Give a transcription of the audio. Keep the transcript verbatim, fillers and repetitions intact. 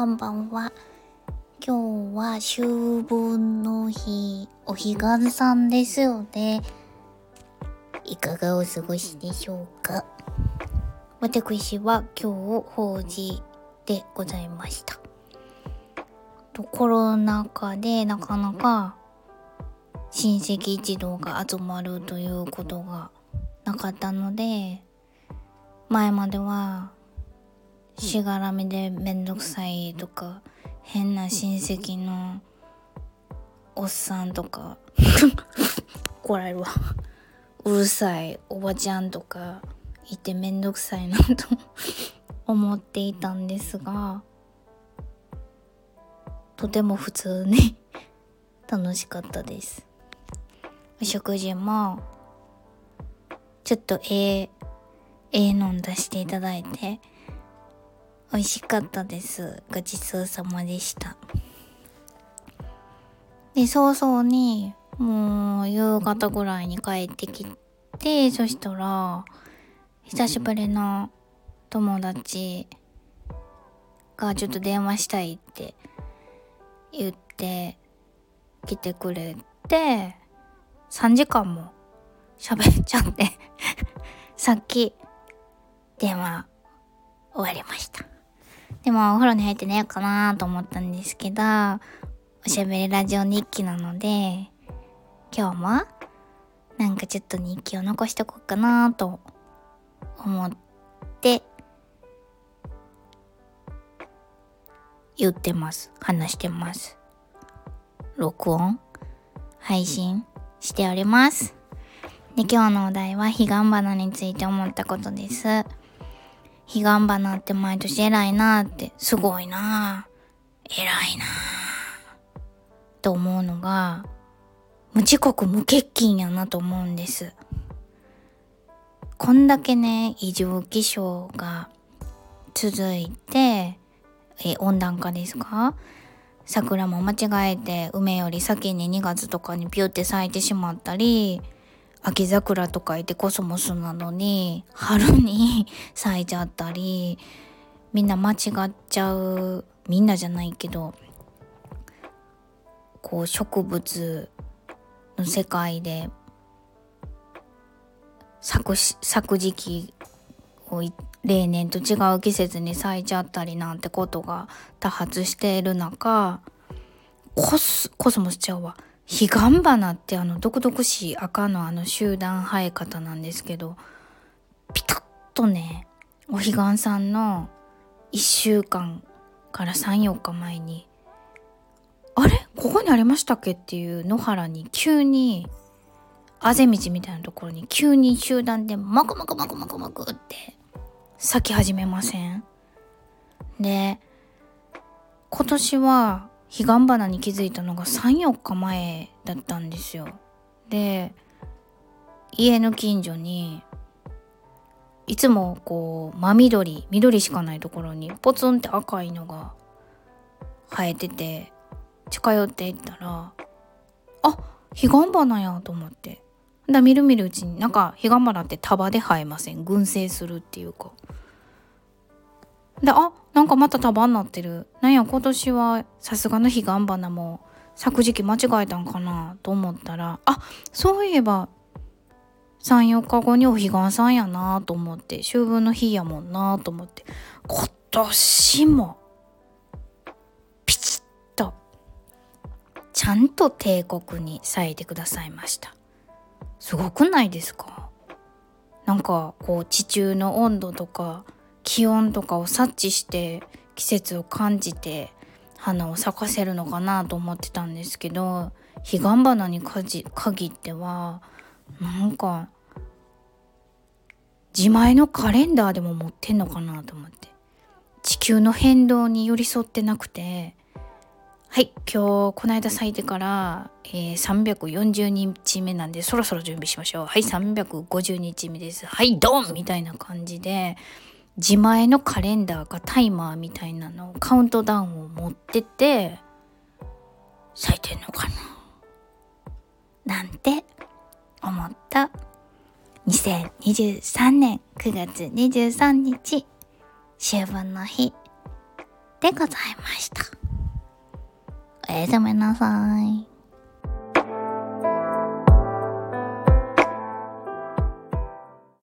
こんばんは。今日は秋分の日、お彼岸さんですよね。いかがお過ごしでしょうか。私は今日法事でございました。コロナ禍でなかなか親戚一同が集まるということがなかったので、前まではしがらみでめんどくさいとか変な親戚のおっさんとか怒られるわうるさいおばちゃんとかいてめんどくさいなと思っていたんですが、とても普通に楽しかったです。お食事もちょっとええええのん出していただいて美味しかったです。ごちそうさまでした。で早々にもう夕方ぐらいに帰ってきて、そしたら久しぶりの友達がちょっと電話したいって言って来てくれて、さんじかんも喋っちゃってさっき電話終わりました。でもお風呂に入って寝ようかなと思ったんですけど、おしゃべりラジオ日記なので今日もなんかちょっと日記を残しておこうかなと思って言ってます。話してます。録音配信しております。で今日のお題は彼岸花について思ったことです。彼岸花って毎年偉いなーって、すごいなー、偉いなーと思うのが、無遅刻無欠勤やなと思うんです。こんだけね異常気象が続いて、え温暖化ですか、桜も間違えて梅より先ににがつとかにピュって咲いてしまったり、秋桜とかいてコスモスなのに春に咲いちゃったり、みんな間違っちゃう、みんなじゃないけどこう植物の世界で咲く、咲く時期を例年と違う季節に咲いちゃったりなんてことが多発している中、コス、コスモスちゃうわ彼岸花って、あの独々しい赤のあの集団生え方なんですけど、ピタッとねお彼岸さんのいっしゅうかんからさん、よっかまえにあれここにありましたっけっていう野原に急にあぜ道みたいなところに急に集団でマクマクマクマクマクって咲き始めません？で今年は彼岸花に気づいたのがさん、よっかまえだったんですよ。で家の近所にいつもこう真緑緑しかないところにポツンって赤いのが生えてて、近寄っていったらあっ彼岸花やと思って、だ見る見るうちになんか彼岸花って束で生えません？群生するっていうかで、あなんかまた束になってる、なんや今年はさすがの彼岸花も咲く時期間違えたんかなと思ったら、あそういえばさん、よっかごにお彼岸さんやなと思って、秋分の日やもんなと思って、今年もピチッとちゃんと帝国に咲いてくださいました。すごくないですか？なんかこう地中の温度とか気温とかを察知して季節を感じて花を咲かせるのかなと思ってたんですけど、彼岸花に限ってはなんか自前のカレンダーでも持ってんのかなと思って、地球の変動に寄り添ってなくて、はい今日この間咲いてから、えー、さんびゃくよんじゅうにちめなんでそろそろ準備しましょう、はいさんびゃくごじゅうにちめですはいドンみたいな感じで、自前のカレンダーかタイマーみたいなのカウントダウンを持ってて咲いてんのかななんて思ったにせんにじゅうさんねんくがつにじゅうさんにち秋分の日、でございました。おやすみなさい。